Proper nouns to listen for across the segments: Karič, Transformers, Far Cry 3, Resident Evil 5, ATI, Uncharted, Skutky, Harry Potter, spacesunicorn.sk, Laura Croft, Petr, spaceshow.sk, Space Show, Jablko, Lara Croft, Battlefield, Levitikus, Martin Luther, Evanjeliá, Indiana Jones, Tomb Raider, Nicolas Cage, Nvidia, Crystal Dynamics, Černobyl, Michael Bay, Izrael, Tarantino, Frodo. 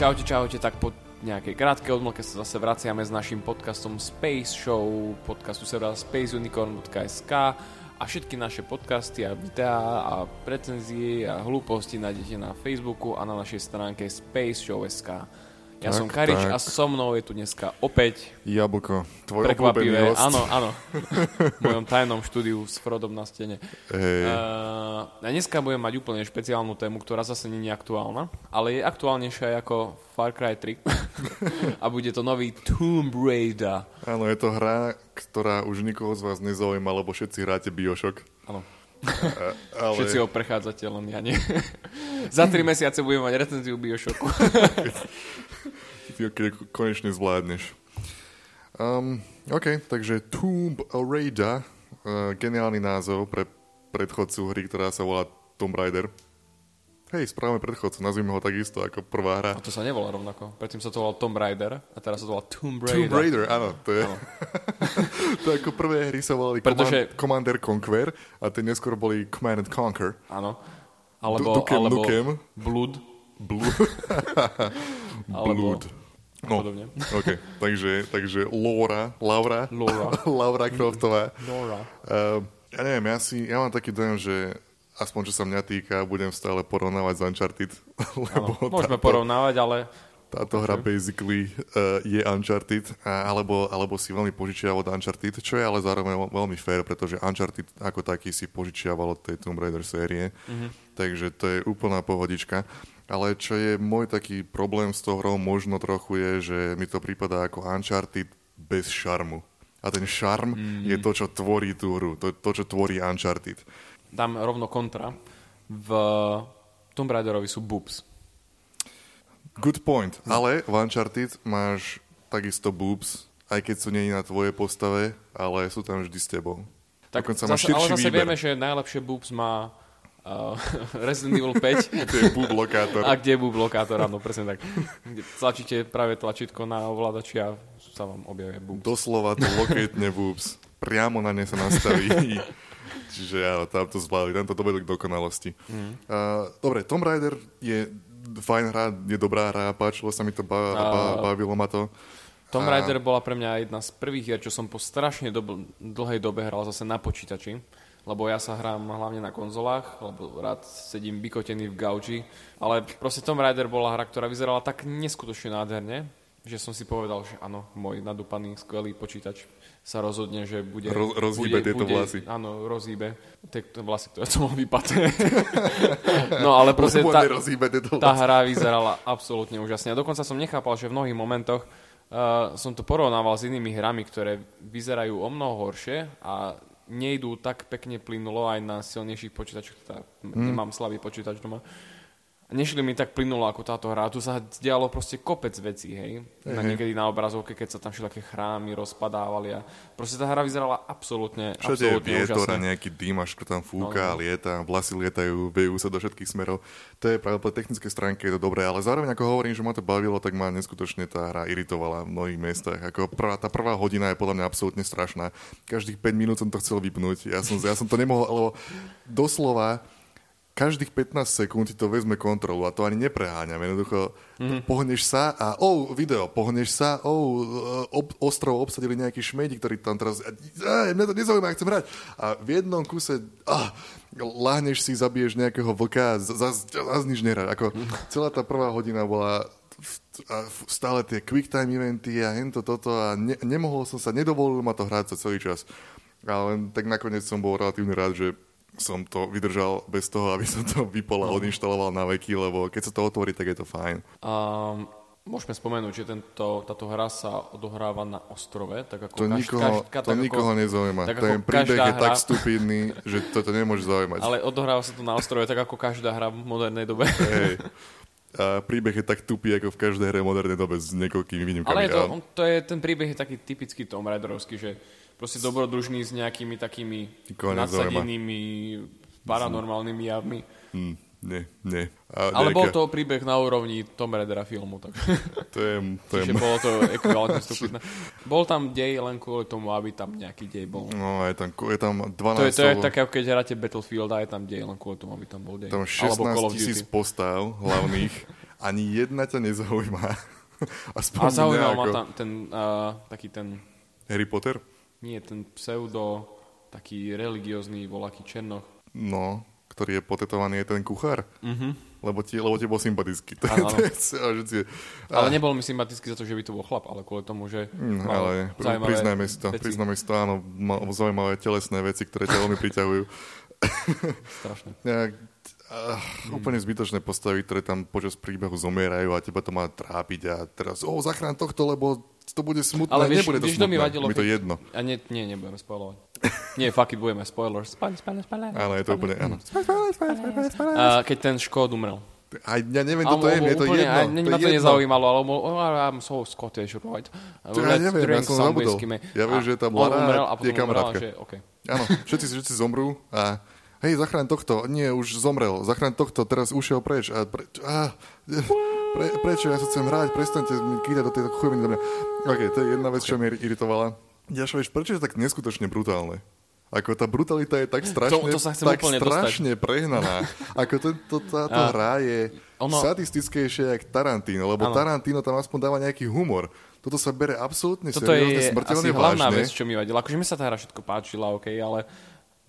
Čaute, čaute, tak po nejakej krátkej odmlke sa zase vraciame s našim podcastom Space Show, podcastu servera spacesunicorn.sk a všetky naše podcasty a videá a recenzie a hlúposti nájdete na Facebooku a na našej stránke spaceshow.sk. Ja som Karič a so mnou je tu dneska opäť Jablko, tvoj obľúbený host. Áno, áno, v mojom tajnom štúdiu s Frodom na stene. A dneska budem mať úplne špeciálnu tému, ktorá zase nie je aktuálna, ale je aktuálnejšia ako Far Cry 3 a bude to nový Tomb Raider. Áno, je to hra, ktorá už nikoho z vás nezaujíma, lebo všetci hráte Bioshock. Áno. Ale... Všetci ho prechádzate, len ja nie. Za 3 mesiace budem mať recenziu Bioshocku. Keď konečne zvládneš. OK, takže Tomb Raider, geniálny názov pre predchodcu hry, ktorá sa volá Tomb Raider. Hej, správame predchodcu, nazvime ho takisto ako prvá hra. A to sa nevolá rovnako. Predtým sa to volal Tomb Raider a teraz sa to volá Tomb Raider. Tomb Raider, áno, to je. Áno. To ako prvé hry sa volali Commander Conquer a tie neskôr boli Command and Conquer. Áno. Alebo Blood. Blood. No, OK, takže Laura Croftová. Ja neviem, ja mám taký dojem, že aspoň čo sa mňa týka, budem stále porovnávať z Uncharted. Lebo môžeme porovnávať, ale... Táto hra basically je Uncharted, alebo si veľmi požičiava od Uncharted, čo je ale zároveň veľmi fair, pretože Uncharted ako taký si požičiaval od tej Tomb Raider série. Mm-hmm. Takže to je úplná pohodička. Ale čo je môj taký problém s tou hrou možno trochu je, že mi to prípada ako Uncharted bez šarmu. A ten šarm je to, čo tvorí tú hru. To, čo tvorí Uncharted. Dám rovno kontra. V Tomb Raiderovi sú boobs. Good point. Ale v Uncharted máš takisto boobs, aj keď sú nie na tvojej postave, ale sú tam vždy s tebou. Tak zase, ale zase vieme, že najlepšie boobs má Resident Evil 5. Kde je boob lokátor. A kde je boob lokátor, áno, presne tak. Tlačíte práve tlačítko na ovládači a sa vám objavia boobs. Doslova to loketne boobs. Priamo na ne sa nastaví. Čiže áno, tam to zvládli, tam to dovedli k dokonalosti. Dobre, Tomb Raider je fajn hra, je dobrá hra, páčilo sa mi to, bavilo ma to. Tomb Raider bola pre mňa jedna z prvých hier, čo som po strašne dlhej dobe hral zase na počítači, lebo ja sa hrám hlavne na konzolách, lebo rád sedím bykotený v gauči, ale proste Tomb Raider bola hra, ktorá vyzerala tak neskutočne nádherne, že som si povedal, že áno, môj nadúpaný, skvelý počítač sa rozhodne, že bude... Rozhýbe tieto vlasy. Áno, rozhýbe. Tieto vlasy, ktoré som mohol vypadať. No ale proste tá hra vyzerala absolútne úžasne. A dokonca som nechápal, že v mnohých momentoch som to porovnával s inými hrami, ktoré vyzerajú o mnoho horšie a nejdú tak pekne plynulo aj na silnejších počítačoch. Nemám slabý počítač doma. Nešli mi tak plynulo ako táto hra. Tu sa dialo proste kopec vecí, hej. Niekedy na obrazovke, keď sa tam všelijaké chrámy rozpadávali a proste tá hra vyzerala absolútne úžasne. Všade je vietor a nejaký dým, až tam fúka, lieta, vlasy lietajú, vejú sa do všetkých smerov. To je práve po technickej stránke, je to dobré, ale zároveň ako hovorím, že ma to bavilo, tak ma neskutočne tá hra iritovala v mnohých miestach. Ako tá prvá hodina je podľa mňa absolútne strašná. Každých 5 minút som to chcel vypnúť. Ja som to nemohol, ale doslova každých 15 sekúnd ti to vezme kontrolu a to ani nepreháňam. Jednoducho pohneš sa a video, pohneš sa, ostrov obsadili nejaký šmejdi, ktorý tam teraz mňa to nezaujíma, chcem hrať. A v jednom kuse láhneš si, zabiješ nejakého vlka a zás nič nehrať. Ako celá tá prvá hodina bola stále tie quick time eventy a hento toto a nemohol som sa, nedovolil ma to hrať sa celý čas. Ale tak nakoniec som bol relatívne rád, že som to vydržal bez toho, aby som to vypol a odinštaloval na veky, lebo keď sa to otvorí, tak je to fajn. Môžeme spomenúť, že táto hra sa odohráva na ostrove, tak ako nikoho nezaujíma. Ten príbeh je tak stupidný, že to nemôže zaujímať. Ale odohráva sa to na ostrove, tak ako každá hra v modernej dobe. Hej. A príbeh je tak tupý, ako v každej hre v modernej dobe s niekoľkými výnimkami. Ale ten príbeh je taký typický Tomb Raiderovský, že proste dobrodružný s nejakými takými nadsadenými paranormálnymi javmi. Nie. Ale bol to príbeh na úrovni Tomb Raidera filmu. Tak. To je... Bolo to ekvivalentne stupidné. Bol tam dej len kvôli tomu, aby tam nejaký dej bol. No, je tam 12... To je také, keď hráte Battlefield a je tam dej len kvôli tomu, aby tam bol dej. Tam 16 000 postav hlavných ani jedna ťa nezaujíma. Aspoň a zaujímal ma tam ten, taký ten... Harry Potter? Nie, ten pseudo, taký religiózny, voľaký černoch. No, ktorý je potetovaný, je ten kuchár. Mm-hmm. Lebo ti bol sympatický. Ale nebol mi sympatický za to, že by to bol chlap, ale kvôli tomu, že... Ale priznajme si to, áno, zaujímavé telesné veci, ktoré ťa veľmi priťahujú. Strašne. Úplne zbytočné postavy, ktoré tam počas príbehu zomierajú a teba to má trápiť a teraz zachrán tohto, lebo to bude smutné. Ale vieš, nebude to smutné, mi to jedno. A nie, nebudeme spoilovať. Nie, fuck it, budeme spoilers. Spoiler. Ale je to úplne, áno. Keď ten Škód umrel. A ja neviem, kto to je, mne to jedno. A mňa to nezaujímalo, ale on bol, I'm so Scottish, right? Let's drink some whisky. Ja viem, že tam Lara je kamarátka. Áno, všetci zomrú a hej, zachráň tohto, nie, už zomrel, zachráň tohto, teraz ušiel preč. Prečo ja sa chcem hrať, prestaňte mi kýdať do tejto chujoviny do mňa. Ok, to je jedna vec, čo mi iritovala. Ďalšia vec, prečo je tak neskutočne brutálne? Ako tá brutalita je tak strašne, prehnaná. Ako táto hra je sadistickejšia jak Tarantino, lebo Tarantino tam aspoň dáva nejaký humor. Toto sa bere absolútne seriózne, smrteľne vážne. Toto je asi hlavná vec, čo mi vadilo. Akože mi sa tá hra všetko páčila, ok, ale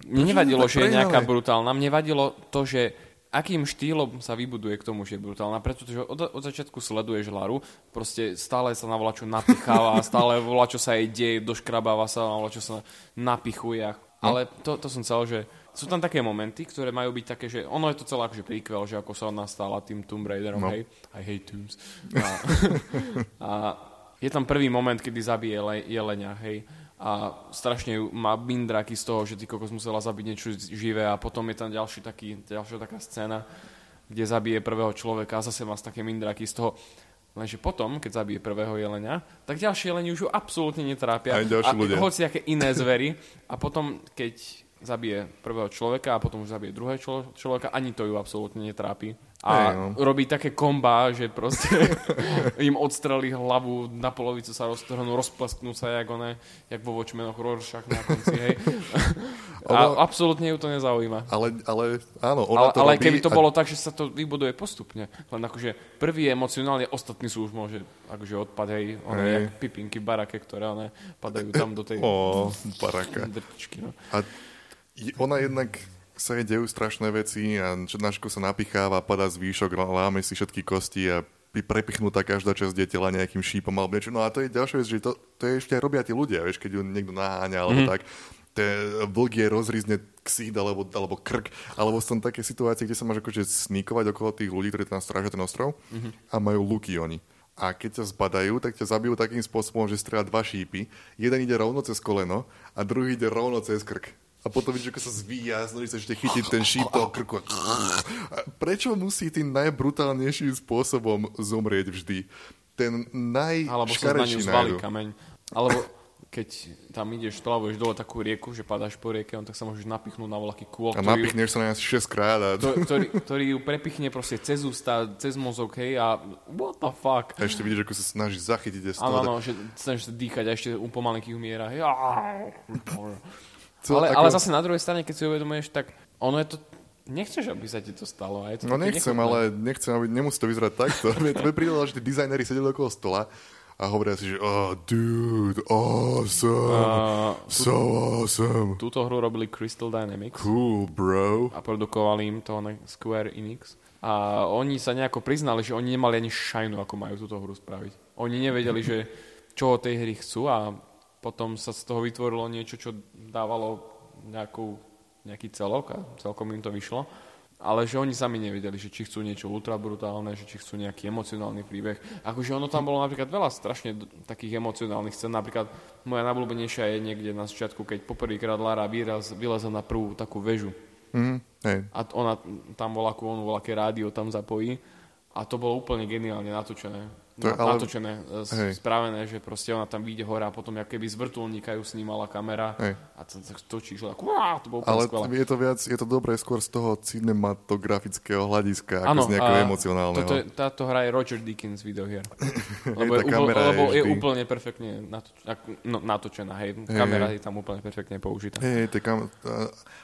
mne nevadilo, že je nejaká brutálna. Mne vadilo to, že akým štýlom sa vybuduje k tomu, že je brutálna. Pretože od začiatku sleduješ Laru, proste stále sa na volačo napicháva, stále volačo sa jej deje, doškrabáva sa, na volačo sa napichuje. Ale to som chcel, že sú tam také momenty, ktoré majú byť také, že ono je to celé akože prequel, že ako sa ona stala tým Tomb Raiderom, hej, I hate tombs. A je tam prvý moment, kedy zabije jelenia, hej. A strašne má bindráky z toho, že ty kokos musela zabiť niečo živé a potom je tam ďalšia taká scéna, kde zabije prvého človeka a zase má také bindráky z toho. Lenže potom, keď zabije prvého jelenia, tak ďalšie jelenie už ju absolútne netrápia. Aj ďalší ľudia. A hoci aké iné zvery. A potom, keď zabije prvého človeka a potom už zabije druhého človeka, ani to ju absolútne netrápi. A robí také kombá, že proste im odstrelí hlavu, na polovicu sa roztrhnú, rozplesknú sa jak vo Watchmenoch Rorschach na konci, hej. A absolútne ju to nezaujíma. Ale áno, ona to robí. Ale keby to bolo tak, že sa to vybuduje postupne. Len akože prvý je emocionálne, ostatní sú už môže akože odpad, hej. Ono je jak pipinky v barake, ktoré one padajú tam do tej drčky. No. A ona jednak... sa dejú strašné veci a černáško sa napicháva, padá z výšok, láme si všetky kosti a prepichnutá každá časť detela nejakým šípom alebo niečo. No a to je ďalšia vec, že to je ešte aj robia tí ľudia, vieš, keď ju niekto naháňa alebo tak. Vlk je rozrizne ksít alebo krk, alebo sú tam také situácie, kde sa máš akože sníkovať okolo tých ľudí, ktorí tam strážia ten ostrov a majú luky oni. A keď ťa zbadajú, tak ťa zabijú takým spôsobom, že strieľa dva šípy. Jeden ide rovno cez koleno a druhý ide rovno cez krk. A potom vidíš, ako sa zvíja, snažíš sa ešte chytiť ten šíp toho krku. Prečo musí tým najbrutálnejším spôsobom zomrieť vždy? Ten najškarejší nájdu. Alebo keď tam ideš, tlavuješ dole takú rieku, že padáš po rieke, tak sa môžeš napichnúť na voľaký kôl. A napichneš sa na nás 6 krát. Ktorý ju prepichne proste cez ústa, cez mozog, hej, a what the fuck. A ešte vidíš, ako sa snaží zachytiť. Áno, že snažíš sa dýchať a ešte pomalinky umiera. Hej. Ale zase na druhej strane, keď si uvedomuješ, tak ono je to... Nechceš, aby sa ti to stalo. A je to nechcem, aby nemusí to vyzerať takto. To by prídelo, že tí dizajneri sedeli okolo stola a hovoria si, že dude, awesome, so awesome. Túto hru robili Crystal Dynamics. Cool, bro. A produkovali im to na Square Enix. A oni sa nejako priznali, že oni nemali ani šajnu, ako majú túto hru spraviť. Oni nevedeli, že čo od tej hry chcú a... Potom sa z toho vytvorilo niečo, čo dávalo nejaký celok a celkom im to vyšlo. Ale že oni sami nevedeli, že či chcú niečo ultrabrutálne, že či chcú nejaký emocionálny príbeh. Akože ono tam bolo napríklad veľa strašne takých emocionálnych scén. Napríklad moja najblúbenejšia je niekde na začiatku, keď poprvýkrát Lara vyleza na prvú takú väžu. A ona tam volá, aké rádio tam zapojí. A to bolo úplne geniálne natočené. natočené, spravené, že proste ona tam vyjde hore a potom jak keby z vrtuľníka ju snímala kamera a točí, že to bolo úplne skvelé. Ale je to dobré skôr z toho cinematografického hľadiska, ako z nejakého emocionálneho. Táto hra je Roger Deakins videohier. Lebo je úplne perfektne natočená. Kamera je tam úplne perfektne použitá.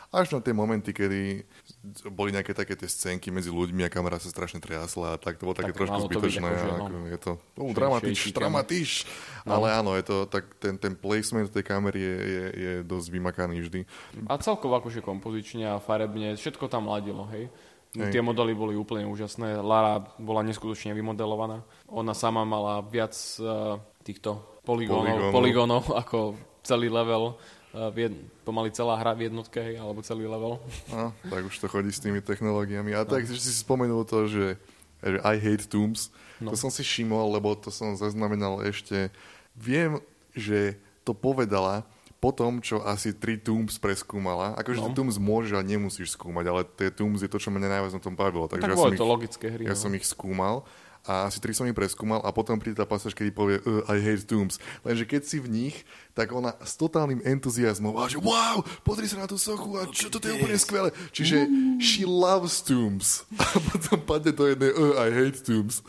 Až na tie momenty, kedy boli nejaké také tie scénky medzi ľuďmi a kamera sa strašne triasla a tak to bolo také trošku zbytočné. Je to dramatič, ale áno, je to, tak ten placement tej kamery je dosť vymakaný vždy. A celkovo akože kompozične a farebne, všetko tam ladilo, hej. Tie modely boli úplne úžasné. Lara bola neskutočne vymodelovaná. Ona sama mala viac týchto poligónov ako celý level. Pomaly celá hra v jednotke, hej, alebo celý level. No, tak už to chodí s tými technológiami. A tak si spomenul to, že I hate tombs. To som si všimol, lebo to som zaznamenal ešte. Viem, že to povedala po tom, čo asi 3 tombs preskúmala. Akože tie tombs môžeš a nemusíš skúmať, ale tie tombs je to, čo mne najviac na tom bavilo. Takže tak bolo to logické hry. Ja som ich skúmal. A asi 3 som ich preskúmal a potom príde tá pasáž, kedy povie I hate tombs. Lenže keď si v nich, tak ona s totálnym entuziasmom a že wow, pozri sa na tú sochu a čo toto je úplne skvelé. Čiže she loves tombs. A potom padne to jedné I hate tombs.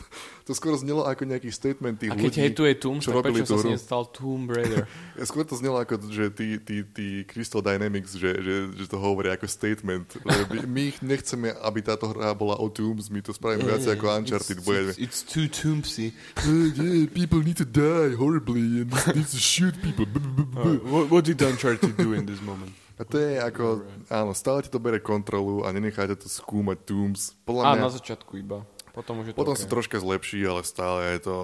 To skoro znelo ako nejaký statement tých ľudí. A keď hejtuje tombs, tak prečo sa nestal Tomb Raider? Skôr to znelo ako, že tí Crystal Dynamics, že to hovorí ako statement. My ich nechceme, aby táto hra bola o tombs, my to spravíme viac ako Uncharted. It's too tombsy. People need to die horribly and need to shoot people. What did Uncharted do in this moment? A to je ako, áno, stále ti to bere kontrolu a nenecháte to skúmať tombs. Podľa mňa, na začiatku iba. Potom sa troška zlepší, ale stále je to...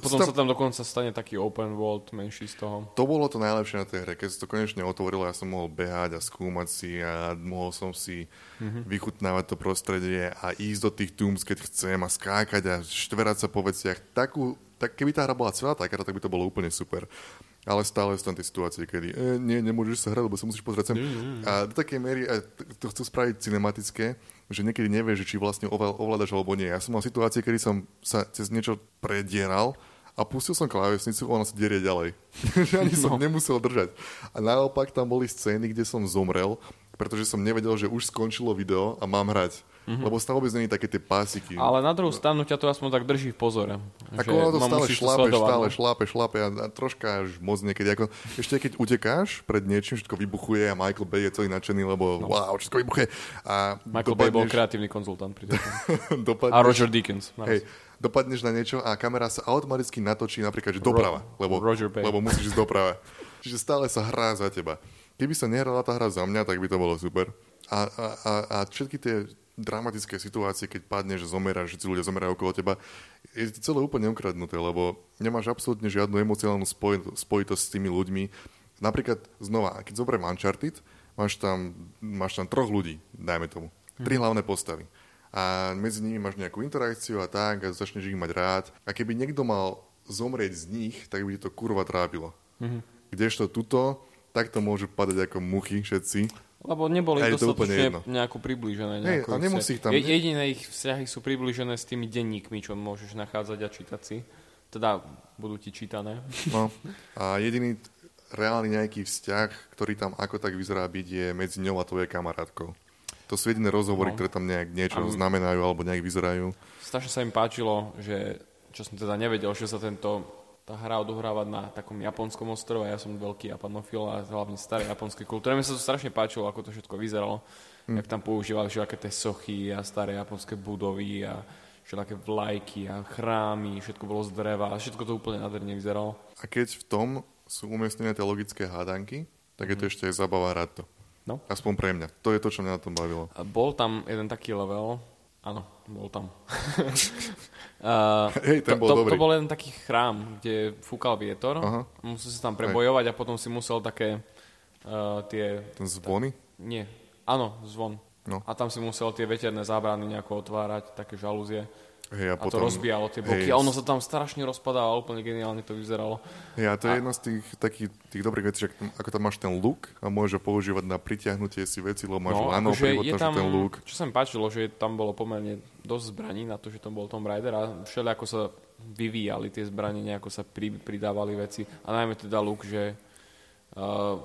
Potom sa tam dokonca stane taký open world menší z toho. To bolo to najlepšie na tej hre. Keď sa to konečne otvorilo, ja som mohol behať a skúmať si a mohol som si vychutnávať to prostredie a ísť do tých tombs, keď chcem a skákať a štverať sa po veciach. Keby tá hra bola celá taká, tak by to bolo úplne super. Ale stále sú tam tie situácie, kedy nemôžeš sa hrať, lebo sa musíš pozrieť sem. A do takej miery to chcú spraviť cinematické, že niekedy nevieš, či vlastne ovládaš alebo nie. Ja som mal situácie, kedy som sa cez niečo predieral a pustil som klávesnicu a ona sa derie ďalej. Ani som nemusel držať. A naopak tam boli scény, kde som zomrel, pretože som nevedel, že už skončilo video a mám hrať. Lebo stále vôbec není také tie pásiky. Ale na druhú stranu ťa to aspoň tak drží v pozore. Ako ono to stále šlápe a troška až moc niekedy. Ako, ešte keď utekáš pred niečím, všetko vybuchuje a Michael Bay je celý nadšený, lebo wow, všetko vybuchuje. A Michael Bay bol kreatívny konzultant pri tom. A Roger Deakins. Hej, dopadneš na niečo a kamera sa automaticky natočí napríklad, že doprava. Lebo musíš ísť doprava. Čiže stále sa hrá za teba. Keby sa nehrala tá hra za mňa, tak by to bolo super. A všetky tie dramatické situácie, keď padne, že zomeráš, že ľudia zomerajú okolo teba, je to celé úplne ukradnuté, lebo nemáš absolútne žiadnu emocionálnu spojitosť s tými ľuďmi. Napríklad znova, keď zoberiem Uncharted, máš tam 3 ľudí, dajme tomu. 3 hlavné postavy. A medzi nimi máš nejakú interakciu a tak, a začneš ich mať rád. A keby niekto mal zomrieť z nich, tak by to kurva trápilo. Kdežto tuto, tak to môžu padať ako muchy všetci. Lebo neboli dostatočne nejako priblížené. Jediné ich vzťahy sú priblížené s tými denníkmi, čo môžeš nachádzať a čítať si. Teda budú ti čítané. No. A jediný reálny nejaký vzťah, ktorý tam ako tak vyzerá byť, je medzi ňou a tvojej kamarátkou. To sú jediné rozhovory, ktoré tam nejak niečo znamenajú alebo nejak vyzerajú. Strašne sa im páčilo, že čo som teda nevedel, že sa tá hra odohrávať na takom japonskom ostrove. Ja som veľký japanofil a hlavne staré japonské kultúry. Mne sa to strašne páčilo, ako to všetko vyzeralo. Jak tam používali všelaké tie sochy a staré japonské budovy a všelaké vlajky a chrámy. Všetko bolo z dreva. Všetko to úplne nádherne vyzeralo. A keď v tom sú umiestnené tie logické hádanky, tak je to ešte aj zabava hrať to. No? Aspoň pre mňa. To je to, čo mňa na tom bavilo. A bol tam jeden taký level. Áno, bol tam. To bol jeden taký chrám, kde fúkal vietor. Musel sa tam prebojovať a potom si musel také tie... Zvony? Nie. Áno, zvon. No. A tam si musel tie veterné zábrany nejako otvárať, také žalúzie. A to rozbijalo tie boky. A ono sa tam strašne rozpadalo, úplne geniálne to vyzeralo. To je jedna z tých takých dobrých vecí, ako tam máš ten luk a môžeš ho používať na pritiahnutie si veci, lebo máš lano, ten luk. Čo sa mi páčilo, že tam bolo pomerne dosť zbraní na to, že to bol Tomb Raider a všelijako sa vyvíjali tie zbranie, nejako sa pridávali veci. A najmä teda luk, že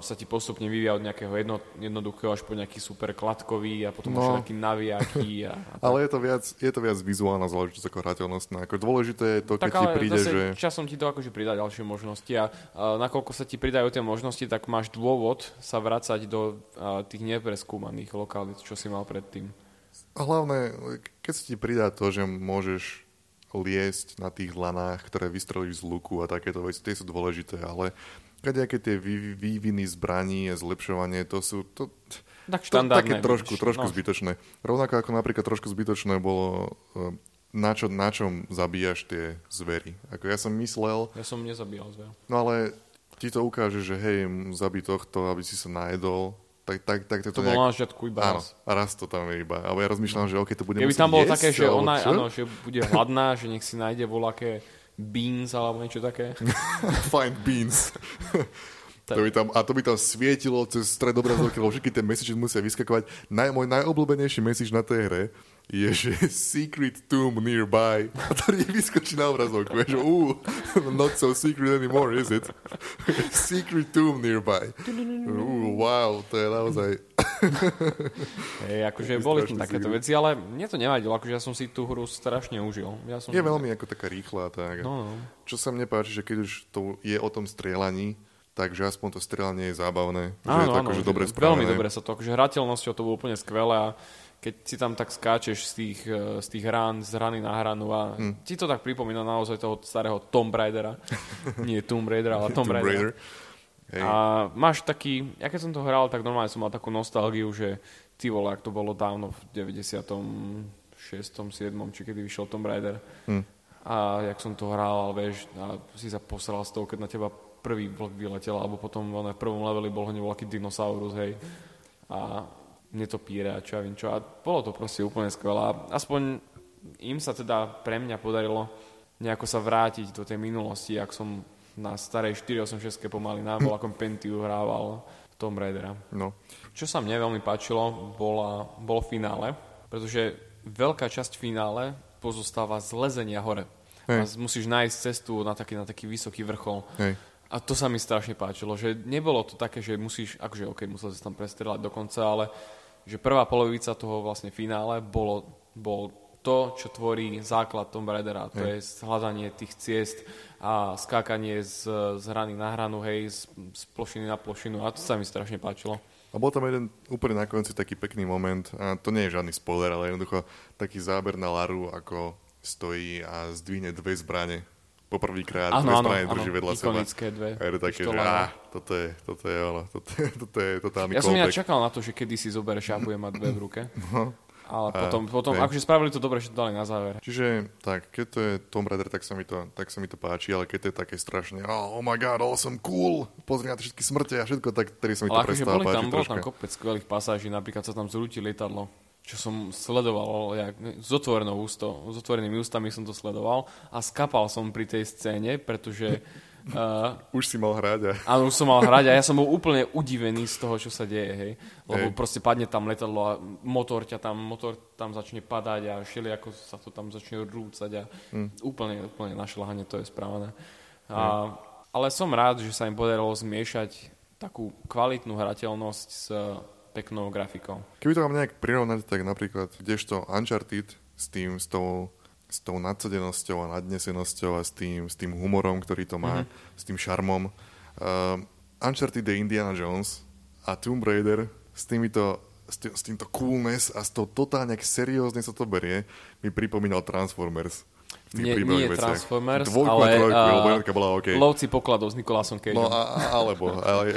sa ti postupne vyvíja od nejakého jednoduchého až po nejaký super kladkový a potom už nejaký navijaký. Ale je to viac vizuálna záležitosť ako hrateľnostná. Ako dôležité je to, tak keď ti príde, zase, že... časom ti to akože pridá ďalšie možnosti a nakoľko sa ti pridajú tie možnosti, tak máš dôvod sa vracať do tých nepreskúmaných lokalít, čo si mal predtým. A hlavne, keď sa ti pridá to, že môžeš liesť na tých lanách, ktoré vystrelíš z luku a takéto veci, tie sú dôležité, ale kadejaké tie výviny zbraní a zlepšovanie, to sú také trošku zbytočné. Rovnako ako napríklad trošku zbytočné bolo, na čom zabíjaš tie zvery. Ako ja som myslel... Ja som nezabíjal zver. No ale ti to ukáže, že hej, zabij tohto, aby si sa najedol. Tak to bolo na žiadku iba raz. Áno, raz to tam je iba. Ale ja rozmýšľam, že okej, to bude musieť jesť. Keby tam bolo také, že ona áno, že bude hladná, že nech si nájde voľaké beans alebo niečo také. Fine beans. To by tam svietilo cez stredobrazovky, lebo všetky tie message musia vyskakovať. Môj najobľúbenejší message na tej hre je, že secret tomb nearby. A to vyskočí na obrazovku. Vieš, not so secret anymore, is it? Secret tomb nearby. Wow, to je naozaj... Hey, akože boli tam takéto veci, ale mne to nevadilo, akože ja som si tú hru strašne užil. Je veľmi ako taká rýchla. Tak. No. Čo sa mne páči, že keď už to je o tom strieľaní, takže aspoň to strieľanie je zábavné. Áno, dobre veľmi dobre sa to. Akože hrateľnosťou to bolo úplne skvelé a keď si tam tak skáčeš z tých rán, z hrany na hranu a ti to tak pripomína naozaj toho starého Tomb Raidera. Nie Tomb Raidera, ale Tomb Raider. Hey. A máš taký, ja keď som to hral, tak normálne som mal takú nostalgiu, že ty vole, ak to bolo dávno v 96. 7. či kedy vyšiel Tomb Raider. A jak som to hral, vieš, a si sa posral z toho, keď na teba prvý vlk vyletel, alebo potom v prvom leveli bol nejaký dinosaurus, hej. A mne to píre a čo ja viem čo. A bolo to proste úplne skvelé. Aspoň im sa teda pre mňa podarilo nejako sa vrátiť do tej minulosti, ak som na starej 486-ke pomaly nábol, ako Pentiu hrával Tomb Raidera. No. Čo sa mne veľmi páčilo, bolo finále, pretože veľká časť finále pozostáva z lezenia hore. A musíš nájsť cestu na taký vysoký vrchol. Hej. A to sa mi strašne páčilo, že nebolo to také, že musíš, akože okej, musel si tam prestrelať dokonca, ale že prvá polovica toho vlastne finále bol to, čo tvorí základ Tomb Raidera, to je hľadanie tých ciest a skákanie z hrany na hranu, hej, z plošiny na plošinu a to sa mi strašne páčilo. A bol tam jeden úplne na konci taký pekný moment, a to nie je žiadny spoiler, ale jednoducho taký záber na Laru, ako stojí a zdvihne dve zbrane. Poprvýkrát dve strany drží vedľa seba. Ikonické dve. A je také, že toto je totálny callback. Ja som inak čakal na to, že kedy si zoberieš a budem mať dve v ruke. No. Ale potom akože spravili to dobre, že to dali na záver. Čiže tak, keď to je Tomb Raider, tak sa mi to páči, ale keď to je také strašne, oh my god, all awesome, cool, pozri na to všetky smrte a všetko, tak tedy sa mi to prestalo páčiť troška. Bolo tam kopec skvelých pasáží, napríklad sa tam zrúti lietadlo. Čo som sledoval, s otvorenými ústami som to sledoval a skapal som pri tej scéne, pretože... už si mal hrať. Áno, už som mal hrať a ja som bol úplne udivený z toho, čo sa deje, hej. Lebo proste padne tam letadlo a motor tam začne padať a všelijako sa to tam začne rúcať a úplne našľahanie to je správne. Ale som rád, že sa im podarilo zmiešať takú kvalitnú hrateľnosť s... peknou grafikou. Keby to vám nejak prirovnať, tak napríklad kdežto Uncharted s tou nadsadenosťou a nadnesenosťou a s tým humorom, ktorý to má, s tým šarmom. Uncharted je Indiana Jones a Tomb Raider s týmto coolness a s tou totálne, ak seriózne sa to berie, mi pripomínal Transformers. Nie Transformers, ale Lovci pokladov s Nicolasom Cageom. No ale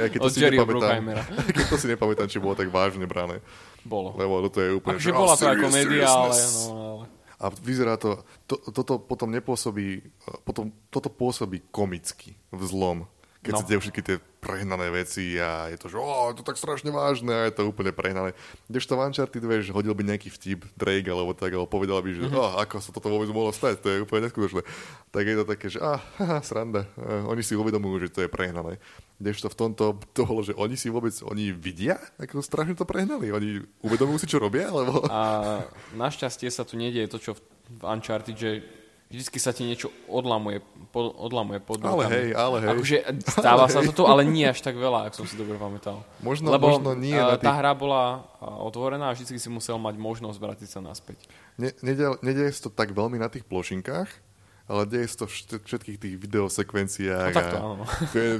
keď to od Jerryho Bruckheimera. Keď to si nepamätám, či bolo tak vážne brané. Bolo. Lebo to je úplne... Akože bola to aj komédia, ale... A vyzerá to... Toto potom nepôsobí... Toto pôsobí komicky v zlom. Keď sa dejú všetky tie prehnané veci a je to, že to tak strašne vážne a je to úplne prehnané. Kdežto v Uncharted, vieš, hodil by nejaký vtip Drake alebo tak, alebo povedal by, že ako sa toto vôbec mohlo stať, to je úplne neskutočné. Tak je to také, že sranda. Oni si uvedomujú, že to je prehnané. Kdežto v tomto to bolo, že oni vidia, ako strašne to prehnali. Oni uvedomujú si, čo robia, alebo... A našťastie sa tu nedieje to, čo v Uncharted, že Vždycky sa ti niečo odlamuje pod rukami. Ale hej. Akože stáva sa toto, ale nie až tak veľa, ak som si dobre pamätal. Možno nie. Lebo tá hra bola otvorená a vždycky si musel mať možnosť vrátiť sa naspäť. Nedieje sa to tak veľmi na tých plošinkách, ale deje sa to všetkých tých videosekvenciách. No, takto, áno.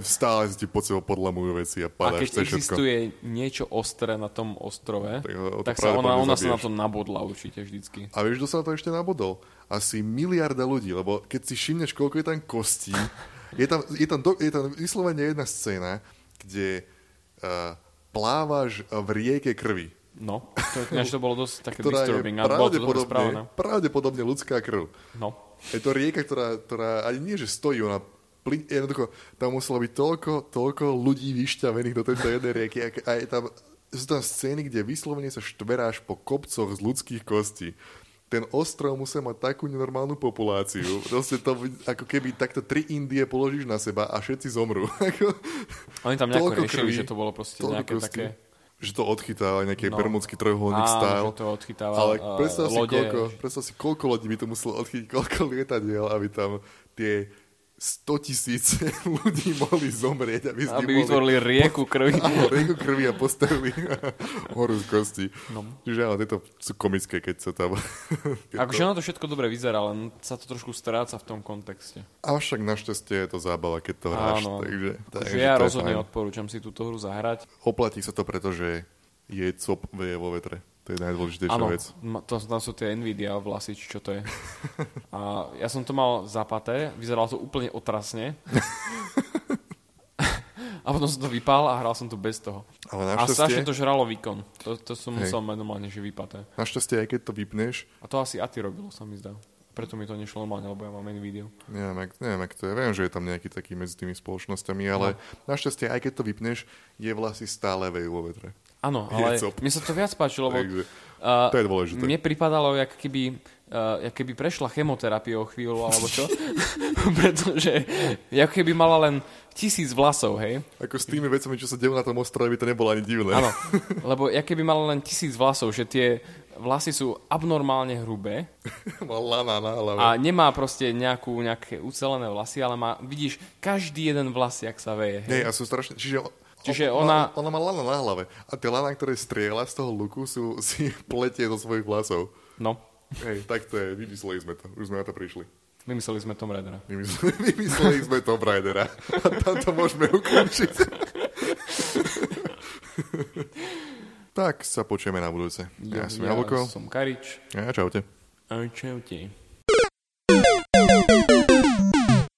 Stále si ti pod sebou podlamujú veci a padáš všetko. A keď existuje niečo ostré na tom ostrove, tak sa ona sa na to nabodla určite vždycky. A vieš, kto sa na to ešte nabodol? Asi miliarda ľudí, lebo keď si všimneš, koľko je tam kostí, je tam vyslovene jedna scéna, kde plávaš v rieke krvi. No, to bolo dosť také disturbing. Pravdepodobne ľudská krv. No. Je to rieka, ktorá ani nie, že stojí, ona jednoducho, tam muselo byť toľko ľudí vyšťavených do tejto jednej rieky a sú tam scény, kde vyslovene sa štveráš po kopcoch z ľudských kostí. Ten ostrov musel mať takú nenormálnu populáciu. Proste to, ako keby takto 3 Indie položíš na seba a všetci zomrú. Oni tam nejako riešili, že to bolo proste nejaké také... Že to odchytáva nejaký bermudský trojholník style. Že to odchytáva ale predstav si, koľko lodí by to muselo odchytiť, koľko lietadiel, aby tam tie 100 000 ľudí mohli zomrieť. Aby vytvorili rieku krvi. Áno, rieku krvi a postavili horu z kosti. No. Čiže áno, tieto sú komické, keď sa tam... Akože ono to všetko dobre vyzerá, len sa to trošku stráca v tom kontexte. A však našťastie je to zábava, keď to hráš. Áno, takže ja rozhodne odporúčam si túto hru zahrať. Oplatí sa to, pretože jej cop veje vo vetre. To je najdôležitejšia vec. Áno, tam sú tie Nvidia vlasy, čo to je. A ja som to mal zapaté, vyzeralo to úplne otrasne. A potom som to vypál a hral som to bez toho. Ale a strašne to žralo výkon. To som musel normálne, že vypaté. Našťastie, aj keď to vypneš... A to asi ATI robilo, sa mi zdá. Preto mi to nešlo normálne, lebo ja mám Nvidia. Neviem, ak to je. Viem, že je tam nejaký taký medzi tými spoločnosťami, ale našťastie, aj keď to vypneš, je vlasy stále vejú vo vetre. Áno, ale mne sa to viac páčilo, lebo to je dôležité. Mne pripadalo, jak keby prešla chemoterapiou chvíľu, alebo čo? Pretože jak keby mala len 1000 vlasov, hej? Ako s tými vecami, čo sa dejú na tom ostrove, by to nebolo ani divné. Áno, lebo jak keby mala len 1000 vlasov, že tie vlasy sú abnormálne hrubé. A nemá proste nejaké ucelené vlasy, ale má, vidíš, každý jeden vlas, jak sa veje, hej? Nie, a sú strašne... Čiže ona má lana na hlave. A tie lana, ktoré strieľa z toho luku, si pletie zo svojich vlasov. No. Hej, tak to je. Vymysleli sme to. Už sme na to prišli. Vymysleli sme Tomb Raidera. Vymysleli sme Tomb Raidera. A tam to môžeme ukončiť. Tak sa počujeme na budúce. Ja som Jablko. Ja som Karič. A čaute.